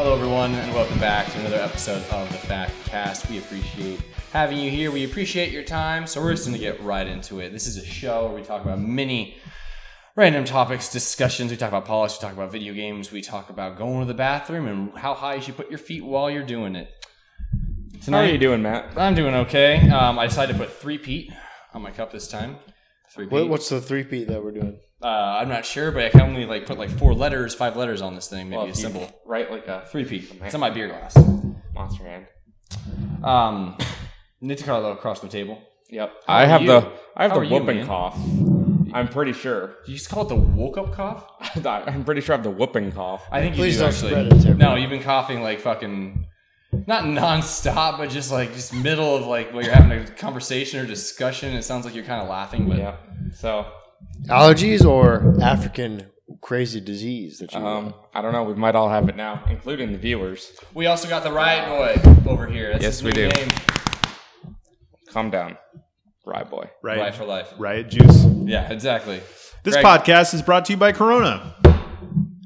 Hello, everyone, and welcome back to another episode of the Fact Cast. We appreciate having you here. We appreciate your time. So we're just going to get right into it. This is a show where we talk about many random topics, discussions. We talk about politics. We talk about video games. We talk about going to the bathroom and how high you should put your feet while you're doing it. Tonight, how are you doing, Matt? I'm doing okay. I decided to put three-peat on my cup this time. Three-peat. What's the three-peat that we're doing? I'm not sure, but I can only put 5 letters on this thing. Maybe a symbol. Right, a three-peat. It's on my beer glass. Monster hand. Nick DiCarlo across the table. Yep. I have the whooping cough. I'm pretty sure. Did you just call it the woke-up cough? I'm pretty sure I have the whooping cough. I think you do, actually. No, you've been coughing fucking... Not nonstop, but just middle of while you're having a conversation or discussion, it sounds like you're kind of laughing. But yeah, so allergies or African crazy disease that you have? I don't know. We might all have it now, including the viewers. We also got the Riot Boy over here. That's yes, we do. Name. Calm down, Riot Boy. Riot for life. Riot juice. Yeah, exactly. This podcast is brought to you by Corona.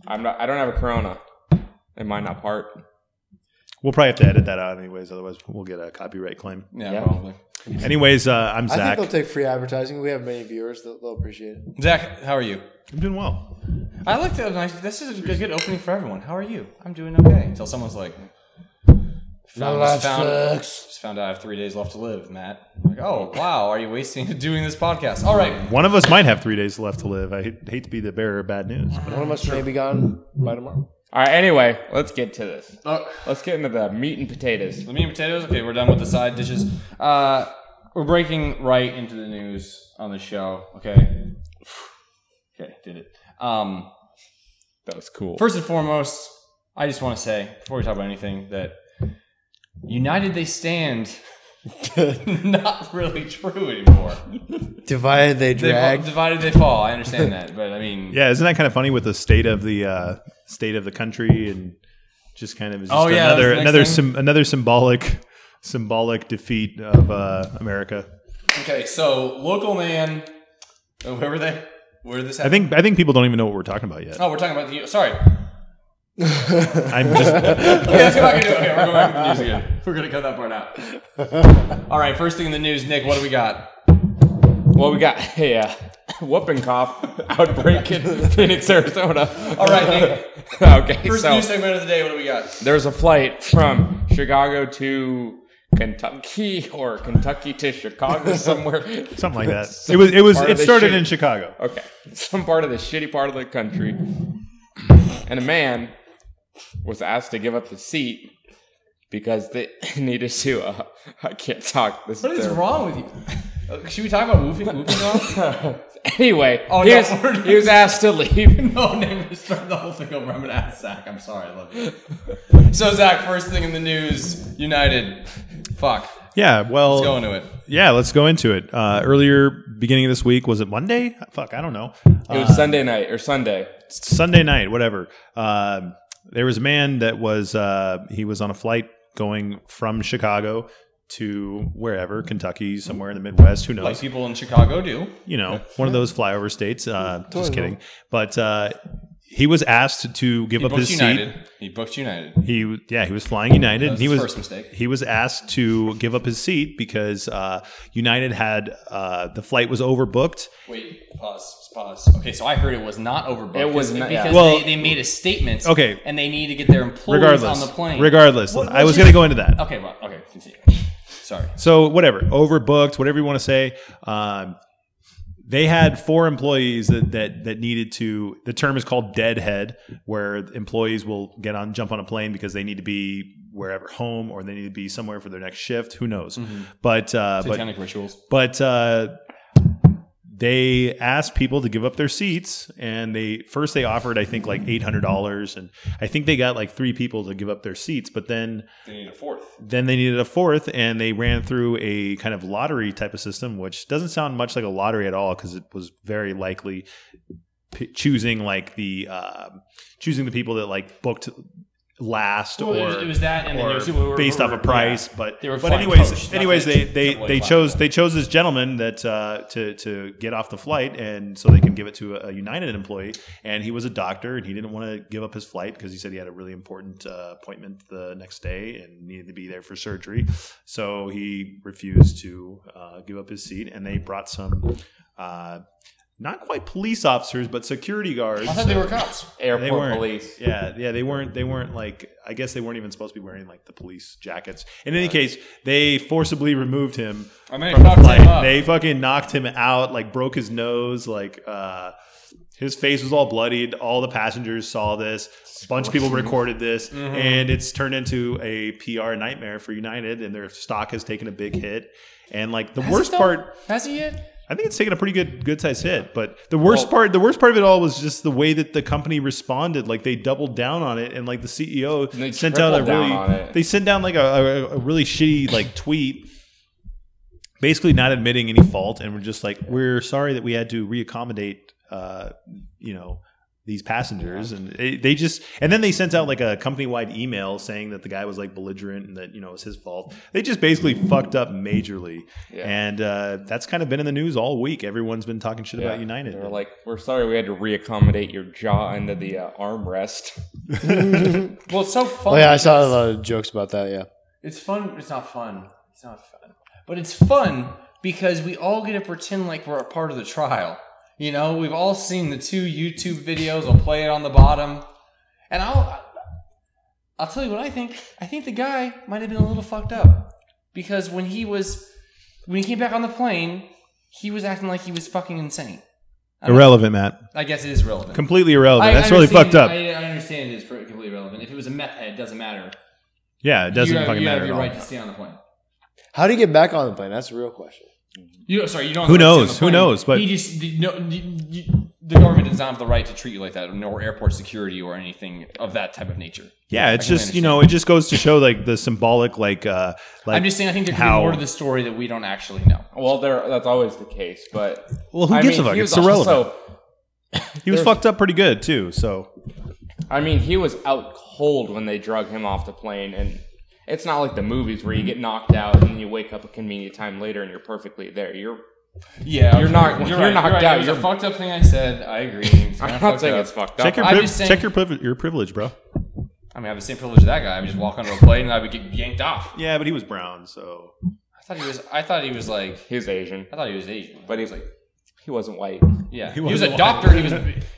I don't have a Corona. It might not part. We'll probably have to edit that out anyways. Otherwise, we'll get a copyright claim. Yeah, probably. Anyways, I'm Zach. I think they'll take free advertising. We have many viewers. They'll appreciate it. Zach, how are you? I'm doing well. I like that. This is a good opening for everyone. How are you? I'm doing okay. Until someone's like, just found out I have 3 days left to live, Matt. Oh, wow. Are you wasting doing this podcast? All right. One of us might have 3 days left to live. I hate to be the bearer of bad news. But one of us may be gone by tomorrow. All right, anyway, let's get to this. Let's get into the meat and potatoes. The meat and potatoes? Okay, we're done with the side dishes. We're breaking right into the news on the show, okay? Okay, did it. That was cool. First and foremost, I just want to say, before we talk about anything, that united they stand... Not really true anymore. Divided they drag. Divided they fall. I understand that, but I mean, yeah, isn't that kind of funny with the state of the country and just kind of just another symbolic defeat of America. Okay, so local man, where were they? Where did this happen? I think people don't even know what we're talking about yet. Oh, we're talking about the sorry. I'm just that's what I can do. Okay, we're going back to the news again. We're gonna cut that part out. All right, first thing in the news, Nick. What do we got? Well, we got whooping cough outbreak in Phoenix, Arizona. All right, Nick. Okay. First news segment of the day. What do we got? There's a flight from Chicago to Kentucky or Kentucky to Chicago somewhere, something like that. It started in Chicago. Okay, some part of the shitty part of the country, and a man was asked to give up his seat because they needed to. I can't talk. What is wrong with you? Should we talk about whooping off? Anyway, he was asked to leave. No, Nick, just start the whole thing over. I'm going to ask Zach. I'm sorry. I love you. So, Zach, first thing in the news, United. Fuck. Yeah, well. Let's go into it. Yeah, let's go into it. Earlier, beginning of this week, was it Monday? Fuck, I don't know. It was Sunday night, whatever. There was a man that was, he was on a flight going from Chicago to wherever, Kentucky, somewhere in the Midwest, who knows. Like people in Chicago do. You know, one of those flyover states. Just kidding. But he was asked to give up his seat. He booked United. He was flying United. That was his first mistake. He was asked to give up his seat because United had the flight was overbooked. Wait, pause. Okay, so I heard it was not overbooked. It was not because they made a statement. Okay, and they need to get their employees on the plane. Regardless, I was going to go into that. Okay, well, continue. Sorry. So whatever, overbooked, whatever you want to say. They had 4 employees that needed to. The term is called deadhead, where employees will jump on a plane because they need to be wherever, home, or they need to be somewhere for their next shift. Who knows? Mm-hmm. Satanic rituals. But they asked people to give up their seats, and they offered I think $800, and I think they got 3 people to give up their seats, but then they needed a fourth. And they ran through a kind of lottery type of system, which doesn't sound much like a lottery at all because it was very likely choosing the people that booked last, well, or it was that, and then there was people who were based off a price. Yeah, but anyways, they chose this gentleman that to get off the flight, and so they can give it to a United employee. And he was a doctor, and he didn't want to give up his flight because he said he had a really important appointment the next day and needed to be there for surgery. So he refused to give up his seat, and they brought some. Not quite police officers, but security guards. I thought they were cops. Airport police. Yeah, they weren't like, I guess they weren't even supposed to be wearing like the police jackets. In any case, they forcibly removed him. I mean, from the flight. They fucking knocked him out, like broke his nose, like his face was all bloodied. All the passengers saw this. A bunch of people recorded this, and it's turned into a PR nightmare for United, and their stock has taken a big hit. And like the worst part, has he yet? I think it's taken a pretty good size hit, but the worst part of it all was just the way that the company responded. Like they doubled down on it, and like the CEO sent down a really shitty like tweet, basically not admitting any fault, and we're just like, we're sorry that we had to reaccommodate, these passengers, and then they sent out like a company-wide email saying that the guy was like belligerent and that it was his fault. They just basically fucked up majorly, and that's kind of been in the news all week. Everyone's been talking shit about United. They're like, we're sorry we had to reaccommodate your jaw into the armrest. Well, it's so fun. I saw a lot of jokes about that. Yeah, it's fun. It's not fun. It's not fun, but it's fun because we all get to pretend like we're a part of the trial. We've all seen the two YouTube videos. I'll play it on the bottom. And I'll tell you what I think. I think the guy might have been a little fucked up. Because when he came back on the plane, he was acting like he was fucking insane. Irrelevant, Matt. I guess it is relevant. Completely irrelevant. That's really fucked up. I understand it is completely irrelevant. If it was a meth head, it doesn't matter. Yeah, it doesn't fucking matter at all. You have your right to stay on the plane. How do you get back on the plane? That's the real question. You don't. Who knows? But he just the government does not have the right to treat you like that, nor airport security or anything of that type of nature. Yeah, it's just it just goes to show like the symbolic like. I'm just saying, I think there could be more to the story that we don't actually know. Well, that's always the case, but who gives a fuck? It's irrelevant. He was fucked up pretty good too. So, I mean, he was out cold when they drug him off the plane and. It's not like the movies where you get knocked out and you wake up a convenient time later and you're perfectly there. You're knocked out. It's a fucked up thing I said. I agree. I'm not saying it's fucked up. Check your privilege, bro. I mean, I have the same privilege as that guy. I would just walk onto a plane and I would get yanked off. Yeah, but he was brown, so I thought he was like he's Asian. I thought he was Asian, but he was like he wasn't white. Yeah, he was a doctor.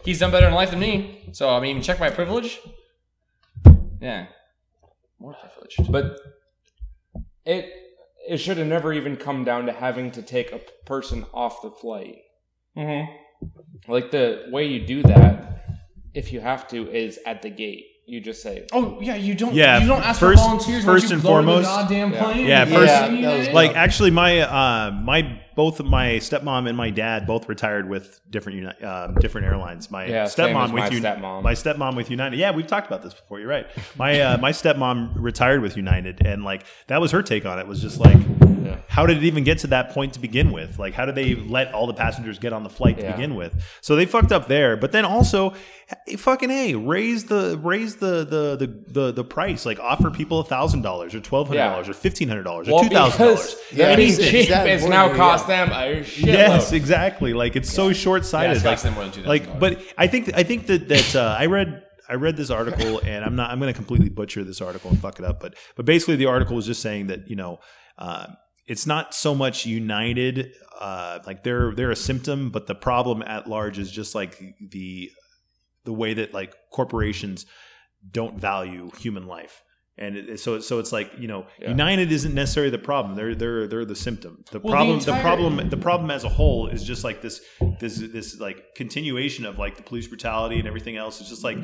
He's done better in life than me. So I mean, check my privilege. Yeah. More privileged. But it should have never even come down to having to take a person off the flight. Mm-hmm. Like the way you do that, if you have to, is at the gate. You just say, "Oh yeah, you don't. Yeah, you don't ask for volunteers. First and foremost, goddamn plane. Like actually, my both my stepmom and my dad both retired with different airlines. My stepmom with United. Yeah, we've talked about this before. You're right. My my stepmom retired with United, and like that was her take on it. Was just like, how did it even get to that point to begin with? Like, how did they let all the passengers get on the flight to begin with? So they fucked up there, but then also, fucking A, raise the price. Like, offer people $1,000 or $1,200 or $1,500 or $2,000. It's now cost them a shitload. Yes, exactly. Like, it's so short sighted. Yeah, like, more than but I think that I read this article, and I'm going to completely butcher this article and fuck it up. But basically, the article was just saying that it's not so much United, like they're a symptom, but the problem at large is just like the way that like corporations don't value human life, and so it's like United isn't necessarily the problem. They're the symptom. The problem as a whole is just like this like continuation of like the police brutality and everything else. It's just like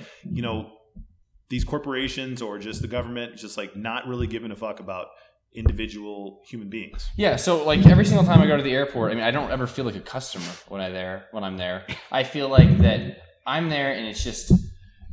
these corporations or just the government just like not really giving a fuck about individual human beings. Yeah, so like every single time I go to the airport, I mean, I don't ever feel like a customer when I'm there. I feel like that I'm there, and it's just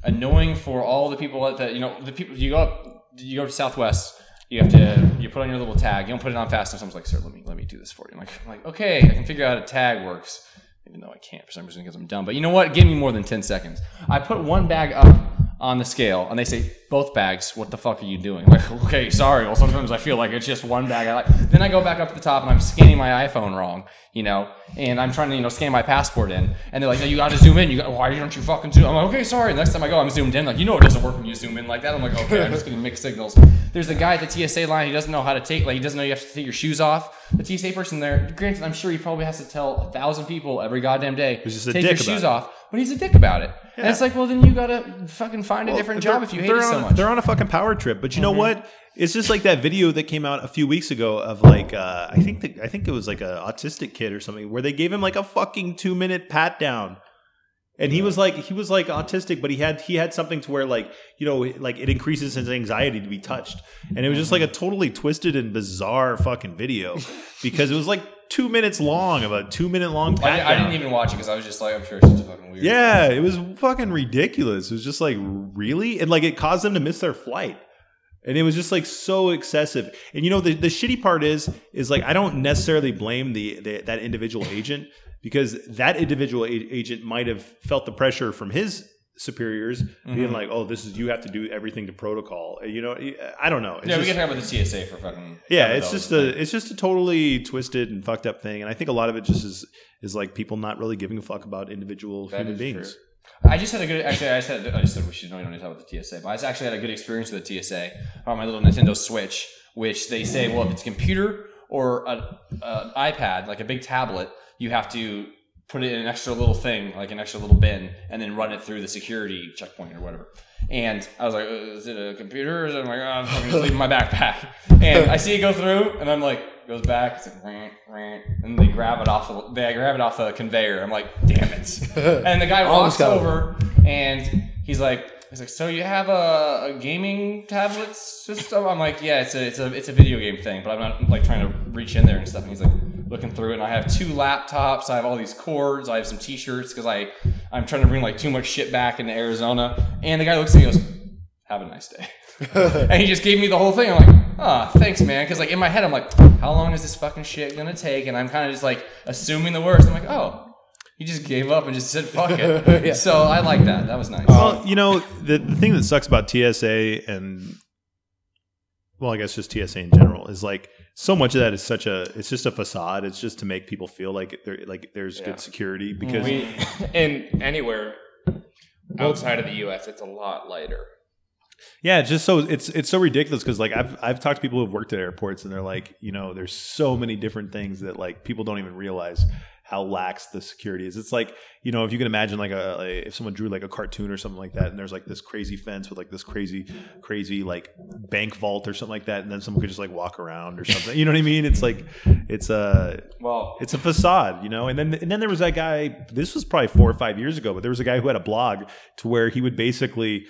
annoying for all the people that the people you go to Southwest, you put on your little tag. You don't put it on fast enough. Someone's like, "Sir, let me do this for you." I'm like, "Okay, I can figure out how a tag works," even though I can't for some reason because I'm dumb. But you know what? Give me more than 10 seconds. I put one bag up. on the scale and they say, both bags, what the fuck are you doing? I'm like, okay, sorry. Well, sometimes I feel like it's just one bag. I like. Then I go back up to the top and I'm scanning my iPhone wrong, you know, and I'm trying to, you know, scan my passport in. And they're like, no, you got to zoom in. You got, why don't you fucking zoom? I'm like, okay, sorry. The next time I go, I'm zoomed in. Like, you know, it doesn't work when you zoom in like that. I'm like, okay, I'm just getting mixed signals. There's a guy at the TSA line. He doesn't know how to take, like, he doesn't know you have to take your shoes off. The TSA person there, granted, I'm sure he probably has to tell 1,000 people every goddamn day, take your shoes off. But he's a dick about it. Yeah. And it's like, well, then you got to fucking find a different job if you hate it so much. They're on a fucking power trip. But you know what? It's just like that video that came out a few weeks ago of like, I think it was like an autistic kid or something where they gave him like a fucking 2-minute pat down. And he was like autistic, but he had something to where like, you know, like it increases his anxiety to be touched. And it was just like a totally twisted and bizarre fucking video because it was like 2 minutes long, about 2 minute long. I didn't even watch it because I was just like, I'm sure it's just fucking weird. Yeah, it was fucking ridiculous. It was just like, really? And like it caused them to miss their flight. And it was just like so excessive. And you know, the shitty part is like, I don't necessarily blame that individual agent because that individual agent might have felt the pressure from his superiors being like, oh, this is, you have to do everything to protocol. You know, I don't know. It's we can talk about the TSA for fucking. Yeah, it's just a totally twisted and fucked up thing. And I think a lot of it just is like people not really giving a fuck about individual human beings. True. I don't need to talk about the TSA, but I actually had a good experience with the TSA on my little Nintendo Switch, which they say, well, if it's a computer or an iPad, like a big tablet, you have to put it in an extra little thing, like an extra little bin, and then run it through the security checkpoint or whatever. And I was like, is it a computer? Or is it? I'm like, oh, I'm fucking just leaving my backpack. And I see it go through, and I'm like, goes back, it's like, rant, rant, and they grab it off the conveyor. I'm like, damn it. And the guy walks over, and he's like, so you have a gaming tablet system? I'm like, yeah, it's a video game thing, but I'm not like trying to reach in there and stuff. And he's like, looking through it, and I have 2 laptops, I have all these cords, I have some t-shirts, because I'm trying to bring like too much shit back into Arizona. And the guy looks at me and goes, have a nice day. And he just gave me the whole thing. I'm like, ah, oh, thanks, man. Because like in my head, I'm like, how long is this fucking shit going to take? And I'm kind of just like assuming the worst. I'm like, oh, he just gave up and just said, fuck it. Yeah. So I like that. That was nice. Well, you know, the thing that sucks about TSA and, well, I guess just TSA in general is like, so much of that is it's just a facade. It's just to make people feel like there's good security because and anywhere outside of the U.S., it's a lot lighter. Yeah, it's just so it's so ridiculous because like I've talked to people who've worked at airports and they're like, you know, there's so many different things that like people don't even realize how lax the security is. It's like, you know, if you can imagine like if someone drew like a cartoon or something like that, and there's like this crazy fence with like this crazy like bank vault or something like that, and then someone could just like walk around or something. You know what I mean? It's like it's a facade, you know. And then there was that guy. This was probably 4 or 5 years ago, but there was a guy who had a blog to where he would basically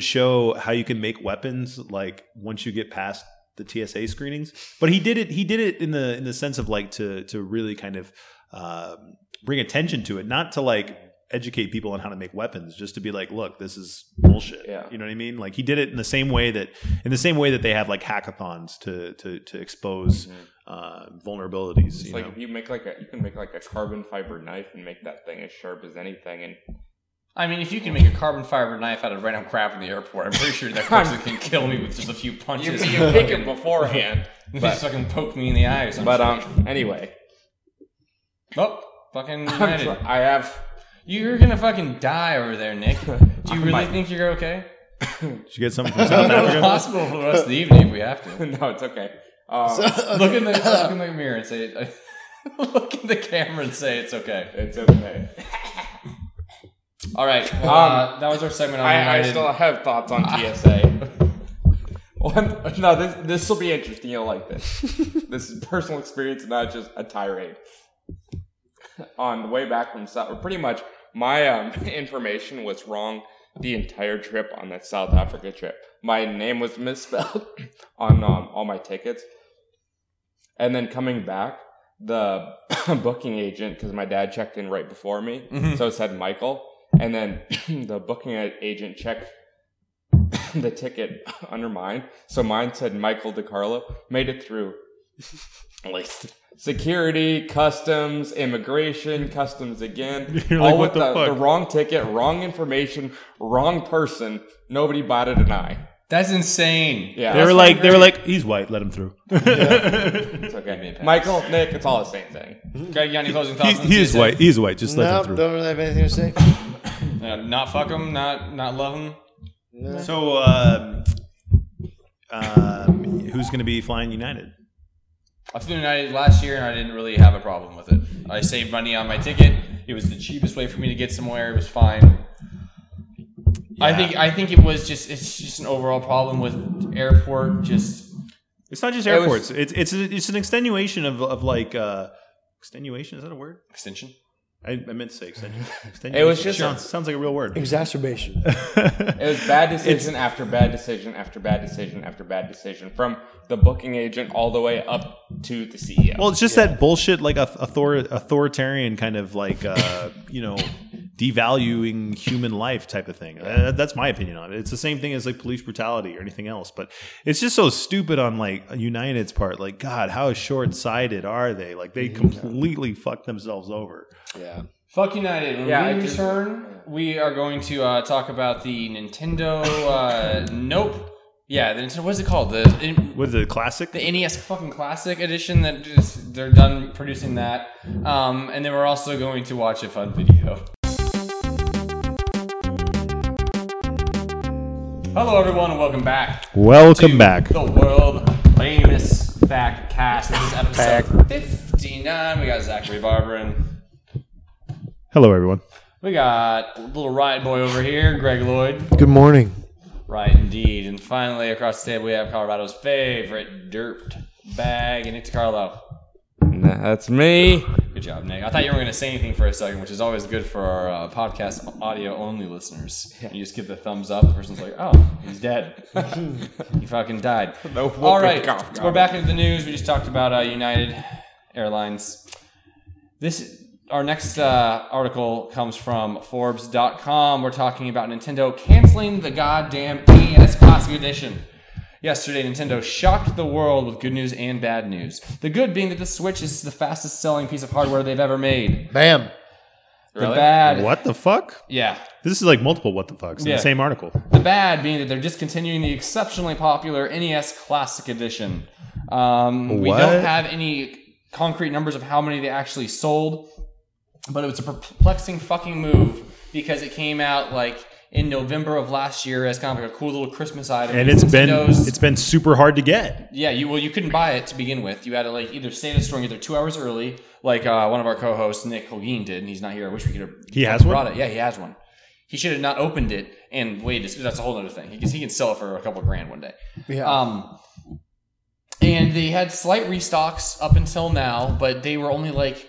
show how you can make weapons like once you get past the TSA screenings. But he did it in the sense of like to really kind of bring attention to it, not to like educate people on how to make weapons, just to be like, look, this is bullshit. Yeah. You know what I mean? Like he did it in the same way that they have like hackathons to expose vulnerabilities. You like know? You can make a carbon fiber knife and make that thing as sharp as anything. And I mean, if you can make a carbon fiber knife out of random crap in the airport, I'm pretty sure that person can kill me with just a few punches. You pick him beforehand. But, just fucking poke me in the eyes. Anyway. Oh, fucking United. I have... You're gonna fucking die over there, Nick. Do you really think you're okay? Should you get something from South Africa? It's possible for the rest of the evening if we have to. No, it's okay. Look in the mirror and say... Look in the camera and say it's okay. It's okay. All right, well, that was our segment on United. I still have thoughts on TSA. No, this will be interesting. You'll like this. This is personal experience, not just a tirade. On the way back from South, pretty much my information was wrong the entire trip on that South Africa trip. My name was misspelled on all my tickets. And then coming back, the booking agent, because my dad checked in right before me, so it said Michael. And then the booking agent checked the ticket under mine. So mine said Michael DiCarlo. Made it through Like security, customs, immigration, customs again. You're all like, what with the fuck? The wrong ticket, wrong information, wrong person. Nobody batted an eye. That's insane. Yeah, they were like, he's white. Let him through. Yeah. It's okay. Michael, Nick, it's all the same thing. Greg, you got any closing thoughts? He's white. He's white. Just let him through. Don't really have anything to say. Not fuck him. Not love him. No. So, who's going to be flying United? I flew United last year, and I didn't really have a problem with it. I saved money on my ticket. It was the cheapest way for me to get somewhere. It was fine. Yeah. I think it was just an overall problem with airport. Just it's not just airports. It's an extenuation of like extenuation. Is that a word? Extension. I meant to say extension. It was just sounds like a real word. Exacerbation. It was bad decision after bad decision after bad decision after bad decision from the booking agent all the way up to the CEO. Well, it's just that bullshit, like authoritarian kind of like devaluing human life type of thing. That's my opinion on it. It's the same thing as like police brutality or anything else, but it's just so stupid on like United's part. Like, God, how short-sighted are they? Like, they completely fucked themselves over. Yeah. Fuck United. When we return, we are going to talk about the Nintendo. Yeah, the Nintendo. What's it called? The classic? The NES fucking Classic Edition. That just they're done producing that. And then we're also going to watch a fun video. Hello, everyone, and welcome back. Welcome back. The world famous Fact Cast. This is episode 59. We got Zachary Barberin. Hello, everyone. We got little riot boy over here, Greg Lloyd. Good morning. Right, indeed. And finally, across the table, we have Colorado's favorite dirt bag, Nick DiCarlo. That's me. Good job, Nick. I thought you weren't going to say anything for a second, which is always good for our podcast audio-only listeners. Yeah. You just give the thumbs up. The person's like, oh, he's dead. He fucking died. All right, so we're back into the news. We just talked about United Airlines. Our next article comes from Forbes.com. We're talking about Nintendo canceling the goddamn NES Classic Edition. Yesterday, Nintendo shocked the world with good news and bad news. The good being that the Switch is the fastest selling piece of hardware they've ever made. Bam. The bad. What the fuck? Yeah. This is like multiple what the fucks in the same article. The bad being that they're discontinuing the exceptionally popular NES Classic Edition. We don't have any concrete numbers of how many they actually sold. But it was a perplexing fucking move because it came out like in November of last year as kind of like a cool little Christmas item. And it's been super hard to get. Yeah, you couldn't buy it to begin with. You had to like either stay in the store either 2 hours early, like one of our co-hosts Nick Hogueen did, and he's not here. I wish we could have. He has one. Yeah, he has one. He should have not opened it and waited. That's a whole other thing. He can sell it for a couple grand one day. Yeah. And they had slight restocks up until now, but they were only like.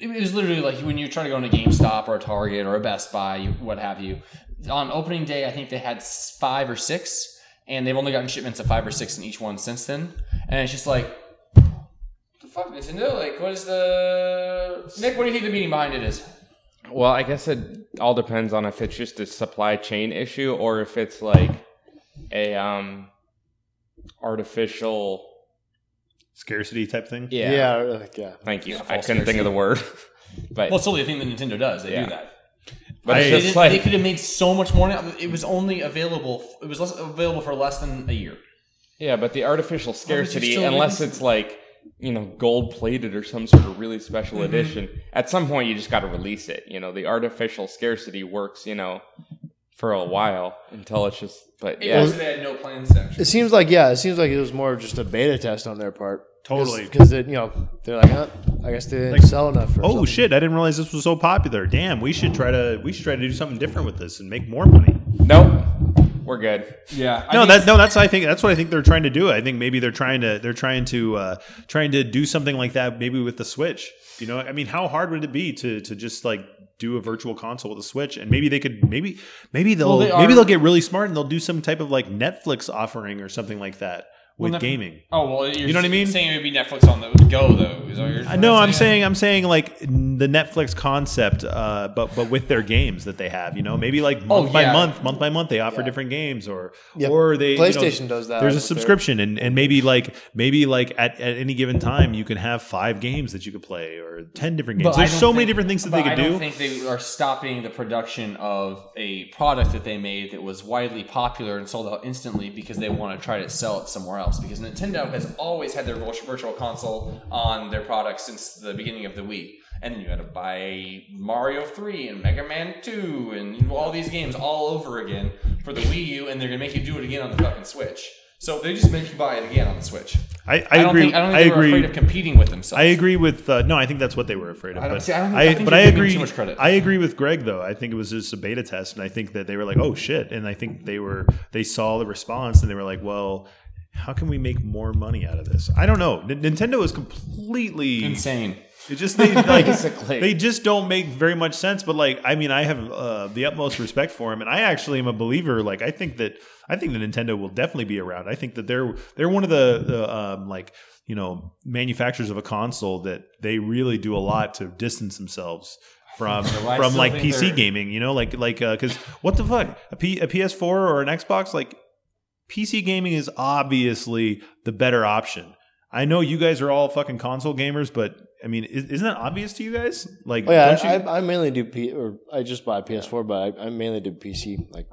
It was literally like when you try to go into GameStop or a Target or a Best Buy, what have you. On opening day, I think they had 5 or 6, and they've only gotten shipments of 5 or 6 in each one since then. And it's just like, what the fuck, Nintendo? Like, what is the... Nick, what do you think the meaning behind it is? Well, I guess it all depends on if it's just a supply chain issue or if it's like a artificial... scarcity type thing? Yeah. Thank you. I couldn't think of the word. But well, it's only a thing that Nintendo does. They do that. But it's just like, they could have made so much more. It was only available. It was available for less than a year. Yeah, but the artificial scarcity, unless it's like gold plated or some sort of really special edition, at some point you just got to release it. The artificial scarcity works. For a while until it's just, but yeah. They had no plans. Actually. It seems like it was more of just a beta test on their part. Totally, because they're like, huh? I guess they didn't sell enough. Shit! I didn't realize this was so popular. Damn, we should try to do something different with this and make more money. Nope, we're good. Yeah, that's what I think they're trying to do. I think maybe they're trying to do something like that. Maybe with the Switch. I mean, how hard would it be to just like. Do a virtual console with a Switch, and maybe they could, maybe they'll get really smart and they'll do some type of like Netflix offering or something like that, with gaming. Oh well, you know what I mean. Saying it would be Netflix on the go though. Is all you're no, I'm saying like the Netflix concept, but with their games that they have. You know, maybe like month by month they offer different games or they PlayStation does that. There's a subscription and maybe like at any given time you can have 5 games that you could play or 10 different games. But there's so many different things that they could do. I don't think they are stopping the production of a product that they made that was widely popular and sold out instantly because they want to try to sell it somewhere else. Because Nintendo has always had their virtual console on their products since the beginning of the Wii. And then you had to buy Mario 3 and Mega Man 2 and all these games all over again for the Wii U, and they're going to make you do it again on the fucking Switch. So they just make you buy it again on the Switch. I don't think they were afraid of competing with themselves. I agree with no. I think that's what they were afraid of. I agree. Too much credit. I agree with Greg though. I think it was just a beta test, and I think that they were like, oh shit, and I think they saw the response and they were like, well, how can we make more money out of this? I don't know. Nintendo is completely insane. It just they just don't make very much sense. But like, I mean, I have the utmost respect for him, and I actually am a believer. Like, I think that Nintendo will definitely be around. I think that they're one of the manufacturers of a console that they really do a lot to distance themselves from like PC gaming. You know, like because what the fuck, a PS4 or an Xbox, like PC gaming is obviously the better option. I know you guys are all fucking console gamers, but I mean, isn't that obvious to you guys? Like, I mainly do I just buy PS4, but I mainly do PC. Like,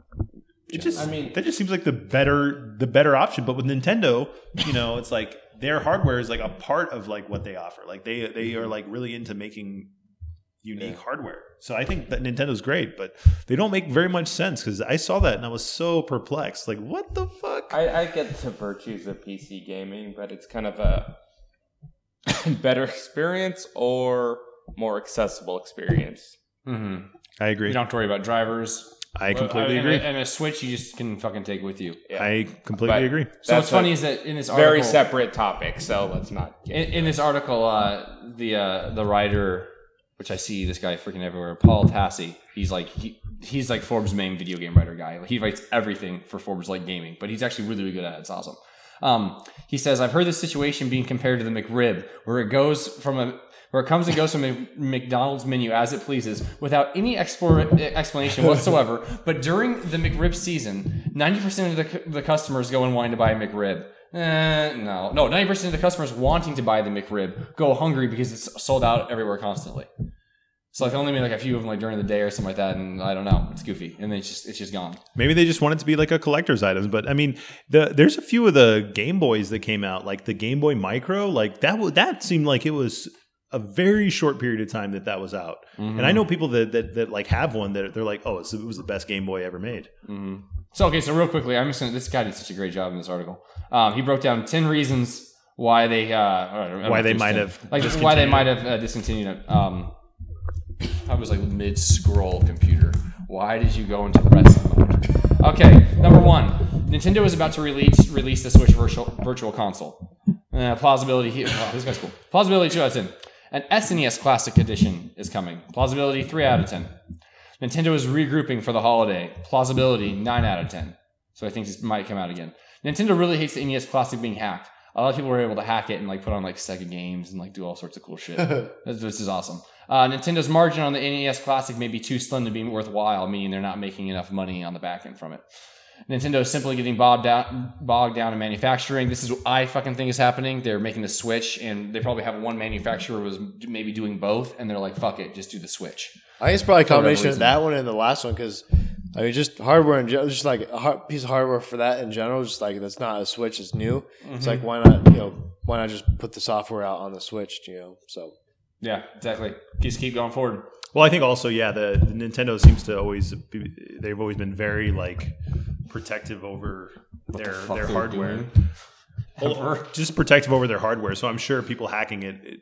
that just seems like the better option. But with Nintendo, you know, it's like their hardware is like a part of like what they offer. Like they are like really into making unique hardware. So I think that Nintendo's great, but they don't make very much sense because I saw that and I was so perplexed. Like, what the fuck? I get the virtues of PC gaming, but it's kind of a better experience or more accessible experience. Mm-hmm. I agree. You don't have to worry about drivers. I completely agree. And a Switch you just can fucking take with you. Yeah. I completely agree. So what's funny is that in this article... Very separate topic, so let's not... get in this article, the writer... which I see this guy freaking everywhere. Paul Tassi. He's like Forbes' main video game writer guy. He writes everything for Forbes like gaming, but he's actually really, really good at it. It's awesome. He says, I've heard this situation being compared to the McRib, where it comes and goes from a McDonald's menu as it pleases without any explanation whatsoever. But during the McRib season, 90% of the customers go and whine to buy a McRib. 90% of the customers wanting to buy the McRib go hungry because it's sold out everywhere constantly. So like, they only made like a few of them like during the day or something like that, and I don't know, it's goofy, and it's just gone. Maybe they just want it to be like a collector's item, but I mean, there's a few of the Game Boys that came out, like the Game Boy Micro, like that seemed like it was a very short period of time that was out, mm-hmm. and I know people that like have one that they're like, oh, it was the best Game Boy ever made. Mm-hmm. So okay, so real quickly, this guy did such a great job in this article. He broke down 10 reasons why they might have discontinued it. I was like mid-scroll computer. Why did you go into rest mode? Okay, number 1, Nintendo is about to release the Switch virtual console. Plausibility. Wow, this guy's cool. Plausibility 2 out of 10. An SNES Classic Edition is coming. Plausibility 3 out of 10. Nintendo is regrouping for the holiday. Plausibility 9 out of 10. So I think this might come out again. Nintendo really hates the NES Classic being hacked. A lot of people were able to hack it and like put on like Sega games and like do all sorts of cool shit. This is awesome. Nintendo's margin on the NES Classic may be too slim to be worthwhile, meaning they're not making enough money on the back end from it. Nintendo is simply getting bogged down in manufacturing. This is what I fucking think is happening. They're making the Switch, and they probably have one manufacturer who was maybe doing both, and they're like, fuck it, just do the Switch. I think it's probably a combination of that one and the last one, because I mean, just hardware in general, just like a piece of hardware for that in general, just like that's not a Switch, it's new. Mm-hmm. It's like, why not just put the software out on the Switch, you know, so. Yeah, exactly. Just keep going forward. Well, I think also, yeah, the Nintendo seems to they've always been very like protective over their hardware. Just protective over their hardware. So I'm sure people hacking it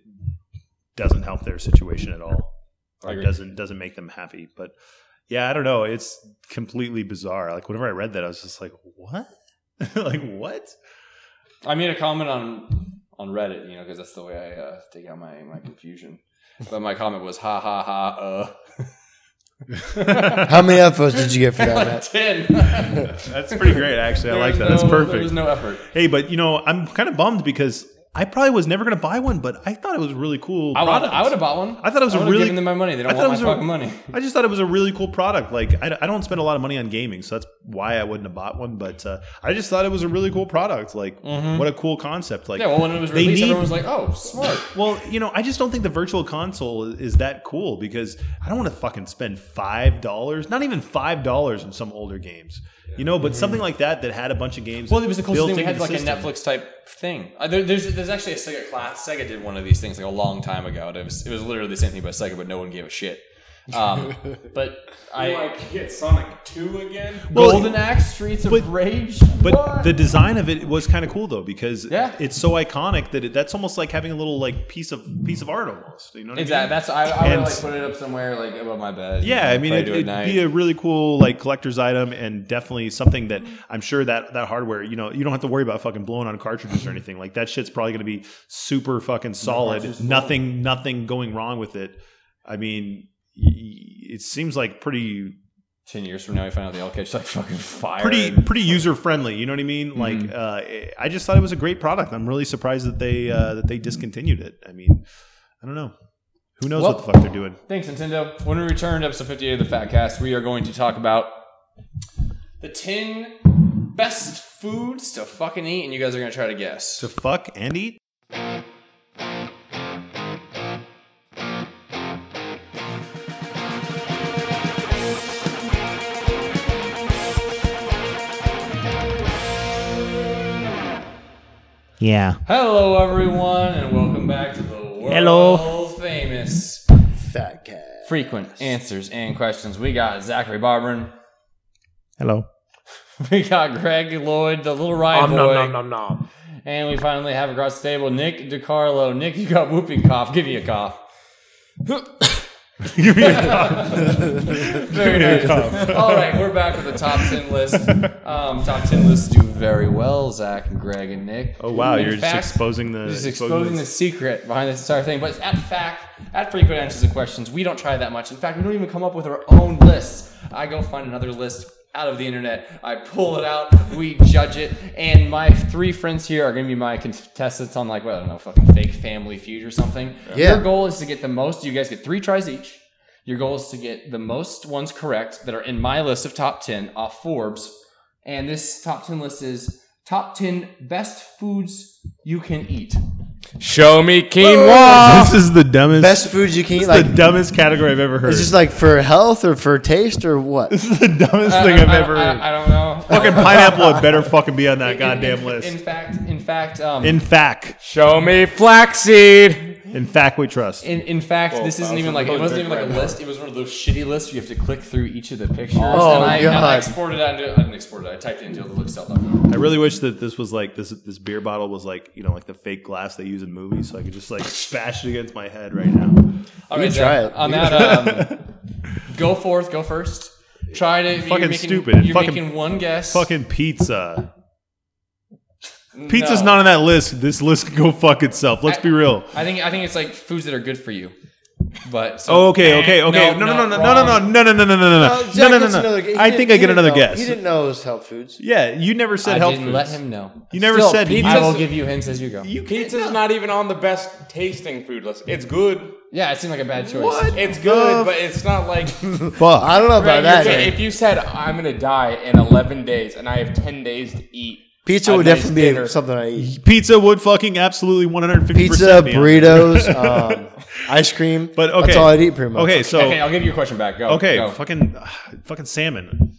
doesn't help their situation at all. Or doesn't make them happy. But yeah, I don't know. It's completely bizarre. Like whenever I read that, I was just like, what? Like what? I made a comment on Reddit, you know, because that's the way I take out my confusion. But my comment was, ha, ha, ha, How many upvotes did you get for that? Like 10. That's pretty great, actually. I like that. That's perfect. There was no effort. Hey, but I'm kind of bummed because I probably was never going to buy one, but I thought it was really cool. I would have bought one. I thought it was given them my money. They don't want my fucking money. I just thought it was a really cool product. Like I don't spend a lot of money on gaming, so that's why I wouldn't have bought one. But I just thought it was a really cool product. Like what a cool concept. Like when it was released, everyone was like, "Oh, smart." Well, I just don't think the virtual console is that cool because I don't want to fucking spend $5, not even $5, in some older games. But something like that had a bunch of games. Well, it was the coolest thing. We had like a Netflix type thing. There's actually a Sega class. Sega did one of these things like a long time ago. It was literally the same thing by Sega, but no one gave a shit. But I like get Sonic 2 again. Well, Golden Axe, Streets of Rage. But what? The design of it was kind of cool though because it's so iconic that that's almost like having a little like piece of art almost. You know what I mean? That's I would like put it up somewhere like above my bed. Yeah, I mean it'd be a really cool like collector's item and definitely something that I'm sure that hardware you don't have to worry about fucking blowing on cartridges or anything like that. Shit's probably gonna be super fucking solid. Nothing going wrong with it. I mean. It seems like pretty. 10 years from now, we find out the LK's like fucking fire. Pretty user friendly. You know what I mean? Like, I just thought it was a great product. I'm really surprised that they discontinued it. I mean, I don't know. Who knows what the fuck they're doing? Thanks, Nintendo. When we return to episode 58 of the Fact Cast, we are going to talk about the 10 best foods to fucking eat, and you guys are going to try to guess. To fuck and eat. Yeah. Hello, everyone, and welcome back to the world-famous Fact Cast. Frequent answers and questions. We got Zachary Barberin. Hello. We got Greg Lloyd, the little Ryan boy. Nom. And we finally have across the table Nick DiCarlo. Nick, you got whooping cough. Give me a cough. Give me a cough. Very nice. All right, we're back with the top 10 list. Top 10 lists do very well, Zach and Greg and Nick. Oh, wow. You're exposing the secret behind this entire thing. But it's at frequent answers and questions. We don't try that much. In fact, we don't even come up with our own lists. I go find another list out of the internet. I pull it out. We judge it. And my three friends here are going to be my contestants on fucking Fake Family Feud or something. Yeah. Your goal is to get the most. You guys get three tries each. Your goal is to get the most ones correct that are in my list of top 10 off Forbes. And this top 10 list is top 10 best foods you can eat. Show me quinoa. This is the dumbest. Best foods you can eat. This is the dumbest category I've ever heard. Is this like for health or for taste or what? This is the dumbest thing I've ever heard. I don't know. Fucking pineapple would better fucking be on that goddamn list. In fact. Show me flaxseed. In fact, we trust. In fact, this isn't even like it wasn't even like a list. It was one of those shitty lists where you have to click through each of the pictures. Oh, and I exported it. I didn't export it. I typed it into a little Excel document. I really wish that this was like this beer bottle was like like the fake glass they use in movies, so I could just like smash it against my head right now. All right, try it. On that, go first. Try to fucking stupid. You're making one guess. Fucking pizza. Pizza's not on that list. This list can go fuck itself. Let's be real. I think it's like foods that are good for you. But okay. No. I think I get another guess. You didn't know it was health foods. Yeah, you never said health foods. I didn't let him know. You never said health foods. I will give you hints as you go. Pizza's not even on the best tasting food list. It's good. Yeah, it seemed like a bad choice. What? It's good, but it's not like. Fuck, I don't know about that. If you said I'm gonna die in 11 days and I have 10 days to eat. Pizza would definitely be something I eat. Pizza would fucking absolutely 150%. Pizza, burritos, ice cream. But okay, that's all I'd eat pretty much. Okay, I'll give you a question back. Go. Okay, go. Fucking salmon.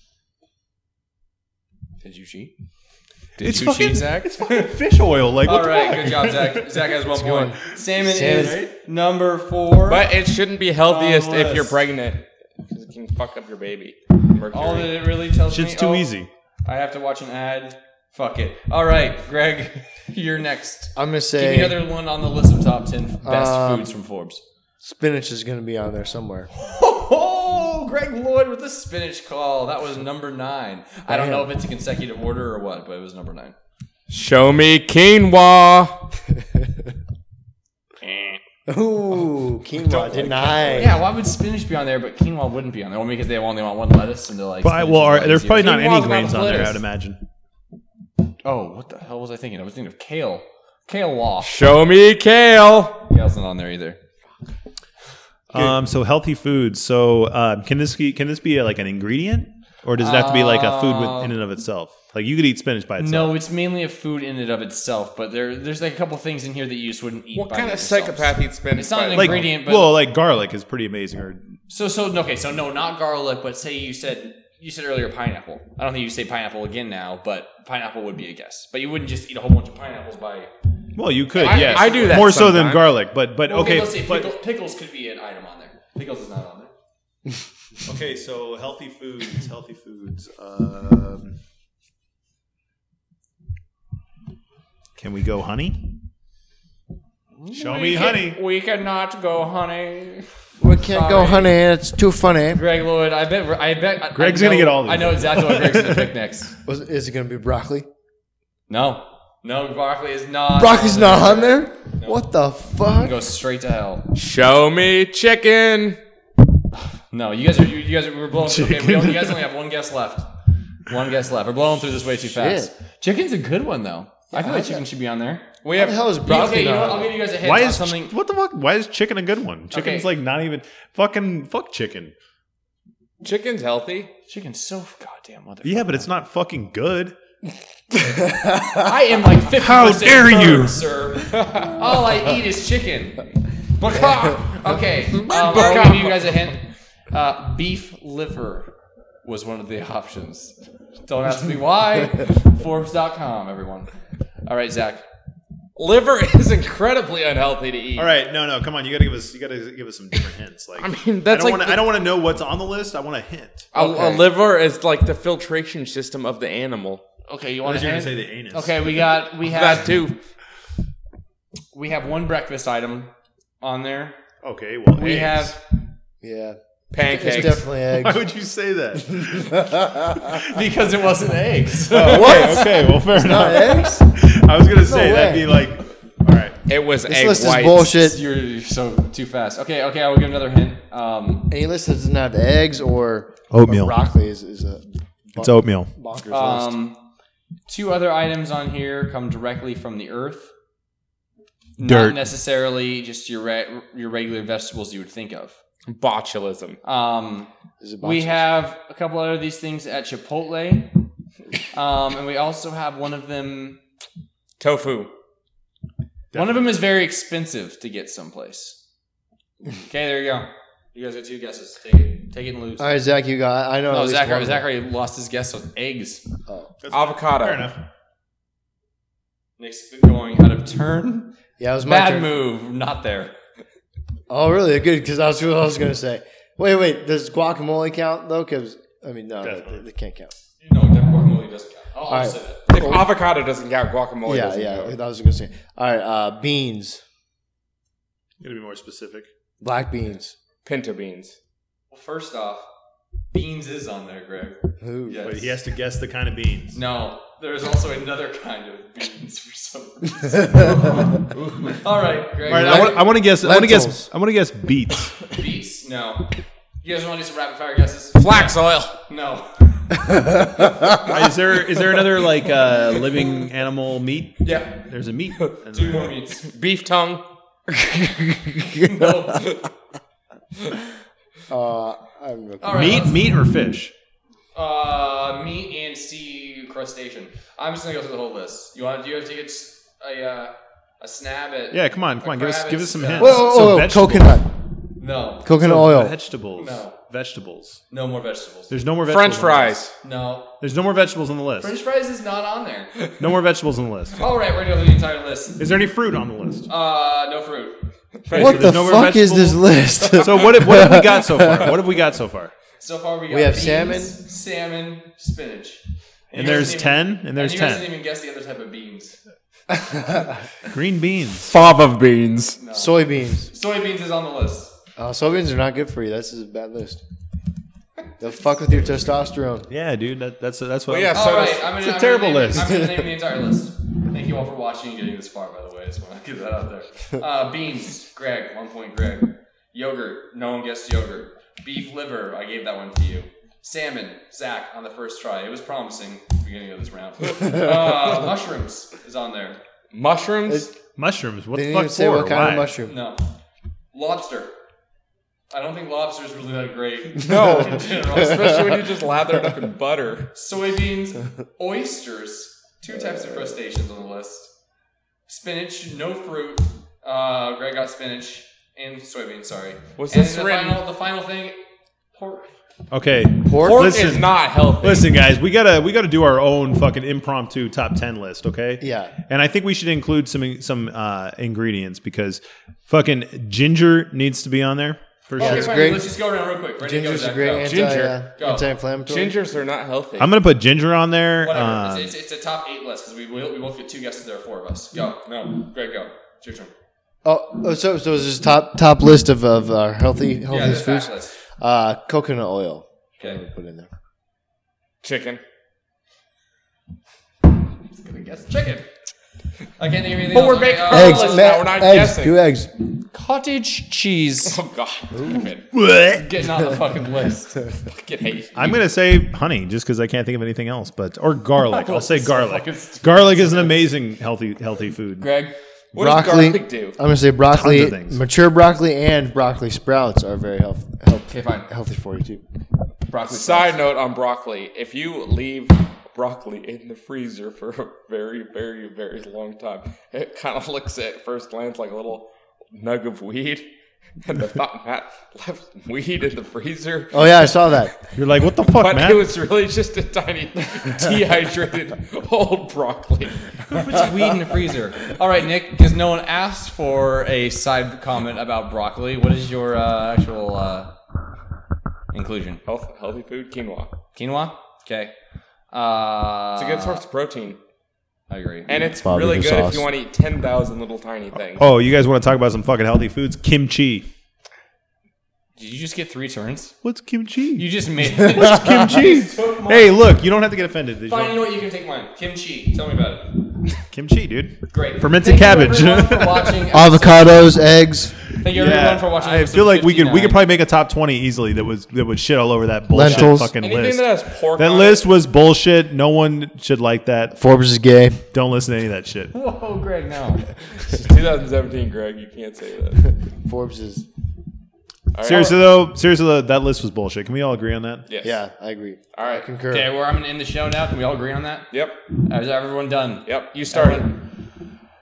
Did you cheat? Did you cheat, Zach? It's fucking fish oil. Like, all right, good job, Zach. Zach has 1 point. Salmon is right? Number 4. But it shouldn't be healthiest if you're pregnant. Because it can fuck up your baby. Mercury. All that it really tells me. Shit's too easy. I have to watch an ad. Fuck it. All right, Greg, you're next. I'm going to say... Give me another one on the list of top 10 best foods from Forbes. Spinach is going to be on there somewhere. Oh, Greg Lloyd with the spinach call. That was number 9. I don't know if it's a consecutive order or what, but it was number 9. Show me quinoa. Ooh, quinoa denied. Yeah, why would spinach be on there, but quinoa wouldn't be on there? Well, because they only want one lettuce, and they're like... there's probably not any grains on there, I would imagine. Oh, what the hell was I thinking? I was thinking of kale. Kale law. Show me kale. Kale's not on there either. So healthy foods. So can this be like an ingredient, or does it have to be like a food in and of itself? Like you could eat spinach by itself. No, it's mainly a food in and of itself. But there's like a couple things in here that you just wouldn't eat. What by kind of psychopath eats spinach? It's not an ingredient. But well, like garlic is pretty amazing. So no, not garlic. But say you said earlier pineapple. I don't think you say pineapple again now, but pineapple would be a guess. But you wouldn't just eat a whole bunch of pineapples by... Well, you could, yes. I do that more sometimes. So than garlic, but well, okay. Let's say pickles could be an item on there. Pickles is not on there. Okay, so healthy foods. Can we go honey? Show me honey. We cannot go honey. We can't go honey. It's too funny. Greg Lloyd, I bet. Greg's going to get all these. I know exactly what Greg's going to pick next. Is it going to be broccoli? No. No, broccoli is not. Broccoli's not on there? No. What the fuck? Go straight to hell. Show me chicken. No, you guys are we're blowing through. Okay, you guys only have one guess left. We're blowing through this way too fast. Shit. Chicken's a good one though. I feel like chicken should be on there. We have, what the hell is broccoli? Okay, you know what? I'll give you guys a hint. Why is something? What the fuck? Why is chicken a good one? Chicken's like not even fucking fuck chicken. Chicken's healthy. Chicken's so goddamn motherfucking. Yeah, but it's not fucking good. I am like 50%. How dare you, sir? All I eat is chicken. Okay, I'll give you guys a hint. Beef liver was one of the options. Don't ask me why. Forbes.com, everyone. All right, Zach. Liver is incredibly unhealthy to eat. All right, no, come on. You gotta give us some different hints. Like, I mean, that's I don't want to know what's on the list. I want a hint. A liver is like the filtration system of the animal. Okay, you want to say the anus? Okay, we have that too. We have one breakfast item on there. Okay, well, we eggs. Have yeah pancakes. It's definitely eggs. Why would you say that? Because it wasn't eggs. What? Okay, well, fair enough. Not eggs. I was gonna say that'd be like, all right. It was egg whites. This list is bullshit. You're so too fast. Okay, I will give another hint. Any list that doesn't have eggs or oatmeal, broccoli is a. It's oatmeal. Bonkers list. Two other items on here come directly from the earth. Dirt. Not necessarily just your regular vegetables you would think of. Botulism. We have a couple other of these things at Chipotle. And we also have one of them... Tofu. Definitely. One of them is very expensive to get someplace. Okay, there you go. You guys got two guesses. Take it and lose. All right, Zach, you got it. I know. No, Zachary lost his guess on eggs. Avocado. Fair enough. Nick's going out of turn. Yeah, it was my turn. Bad move. Not there. Oh, really? Good, because that's what I was going to say. Wait. Does guacamole count, though? Because, I mean, no, it can't count. No, guacamole doesn't count. I'll offset it. If avocado doesn't count, guacamole doesn't count. Yeah, that was going to say. All right, beans. You got to be more specific. Black beans. Pinto beans. Well, first off, beans is on there, Greg. Who? Yes. Wait, he has to guess the kind of beans. No, there's also another kind of beans for some reason. All right, Greg. All right, I want to guess beets. Beets? No. You guys want to do some rapid fire guesses? Flax oil. No. Is there another like living animal meat? Yeah. There's a meat. Two more meats. Beef tongue. No. Meat or fish? Meat and sea crustacean. I'm just gonna go through the whole list. Do you have to get a snab at? Yeah, come on. Give us some hints. Whoa, coconut. No. Coconut oil. Vegetables. No. Vegetables. No more vegetables. There's no more vegetables. French fries. No. There's no more vegetables on the list. French fries is not on there. No more vegetables on the list. All right, we're gonna go through the entire list. Is there any fruit on the list? No fruit. Right, what the fuck is this list? So what have we got so far? So far we have beans, salmon, spinach, and there's 10. And there's 10. You guys didn't even guess the other type of beans. Green beans, fava beans, no. Soybeans. Soybeans is on the list. Soybeans are not good for you. That's a bad list. They'll fuck with your testosterone. Yeah, dude. That's what. Well, yeah, so all right, it's a terrible list. I'm gonna name the entire list. Thank you all for watching and getting this far, by the way. I just want to get that out there. Beans, Greg, 1 point Greg. Yogurt, no one guessed yogurt. Beef liver, I gave that one to you. Salmon, Zach, on the first try. It was promising at the beginning of this round. Mushrooms is on there. Mushrooms? Mushrooms, what the fuck for? They didn't even say what kind of mushroom. No. Lobster. I don't think lobster's really that great. No, especially when you just lather it up in butter. Soybeans, oysters, two types of crustaceans on the list. Spinach, no fruit. Greg got spinach and soybeans, sorry. What's and this written? The final thing, pork. Okay. Pork is not healthy. Listen, guys, we gotta do our own fucking impromptu top 10 list, okay? Yeah. And I think we should include some ingredients because fucking ginger needs to be on there. Okay, fine. Let's just go around real quick. Ready ginger's to go, a great anti-inflammatory. Gingers are not healthy. I'm going to put ginger on there. Whatever. It's a top 8 list because we both get two guesses. There are 4 of us. Go. No. Greg, go. It's your turn. Oh, so it's just top list of healthy foods. List. Coconut oil. Okay. Put in there. Chicken. I'm just going to guess chicken. I can't hear anything. But we're making eggs. Now. We're not guessing. 2 eggs. Cottage cheese. Oh, God. Getting on the fucking list. Fucking hate. I'm going to say honey just because I can't think of anything else. Or garlic. I'll say garlic. Garlic is an amazing healthy food. Greg, what does garlic do? I'm going to say broccoli. Mature broccoli and broccoli sprouts are very healthy for you, too. Broccoli Side note on broccoli. If you leave broccoli in the freezer for a very, very, very long time, it kind of looks at first glance like a little nug of weed, and I thought Matt left weed in the freezer. Oh yeah, I saw that. You're like, what the fuck, but Matt? It was really just a tiny dehydrated old broccoli. Who puts weed in the freezer? All right, Nick, because no one asked for a side comment about broccoli. What is your actual inclusion? Healthy food, quinoa. Quinoa? Okay. It's a good source of protein. I agree. And it's Bobby really good sauce. If you want to eat 10,000 little tiny things. Oh, you guys want to talk about some fucking healthy foods? Kimchi. Did you just get 3 turns? What's kimchi? You just made it. What's kimchi? Hey, look, you don't have to get offended. Fine, you know what? You can take mine. Kimchi. Tell me about it. Kimchi, dude. Great. Fermented cabbage. Avocados, eggs. Thank you everyone for watching. I feel like 59. we could probably make a top 20 easily that was shit all over that bullshit. Lentils. Fucking anything list. That has pork that on list it. Was bullshit. No one should like that. Forbes is gay. Don't listen to any of that shit. Whoa, Greg, no. 2017, Greg, you can't say that. Forbes is. Right. Seriously though, that list was bullshit. Can we all agree on that? Yes. Yeah, I agree. All right, I concur. Okay, I'm gonna end the show now. Can we all agree on that? Yep. Is everyone done? Yep. You started.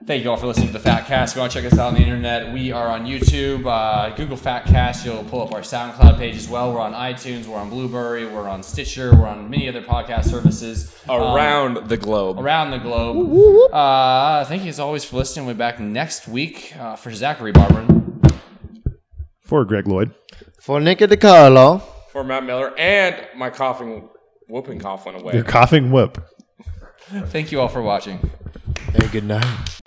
Thank you all for listening to the Fact Cast. Go and check us out on the internet. We are on YouTube. Google Fact Cast. You'll pull up our SoundCloud page as well. We're on iTunes. We're on Blueberry. We're on Stitcher. We're on many other podcast services around the globe. Whoop, whoop, whoop. Thank you as always for listening. We'll be back next week for Zachary Barberin. For Greg Lloyd. For Nick DiCarlo. For Matt Miller. And my whooping cough went away. Your coughing whip. Thank you all for watching. Hey, good night.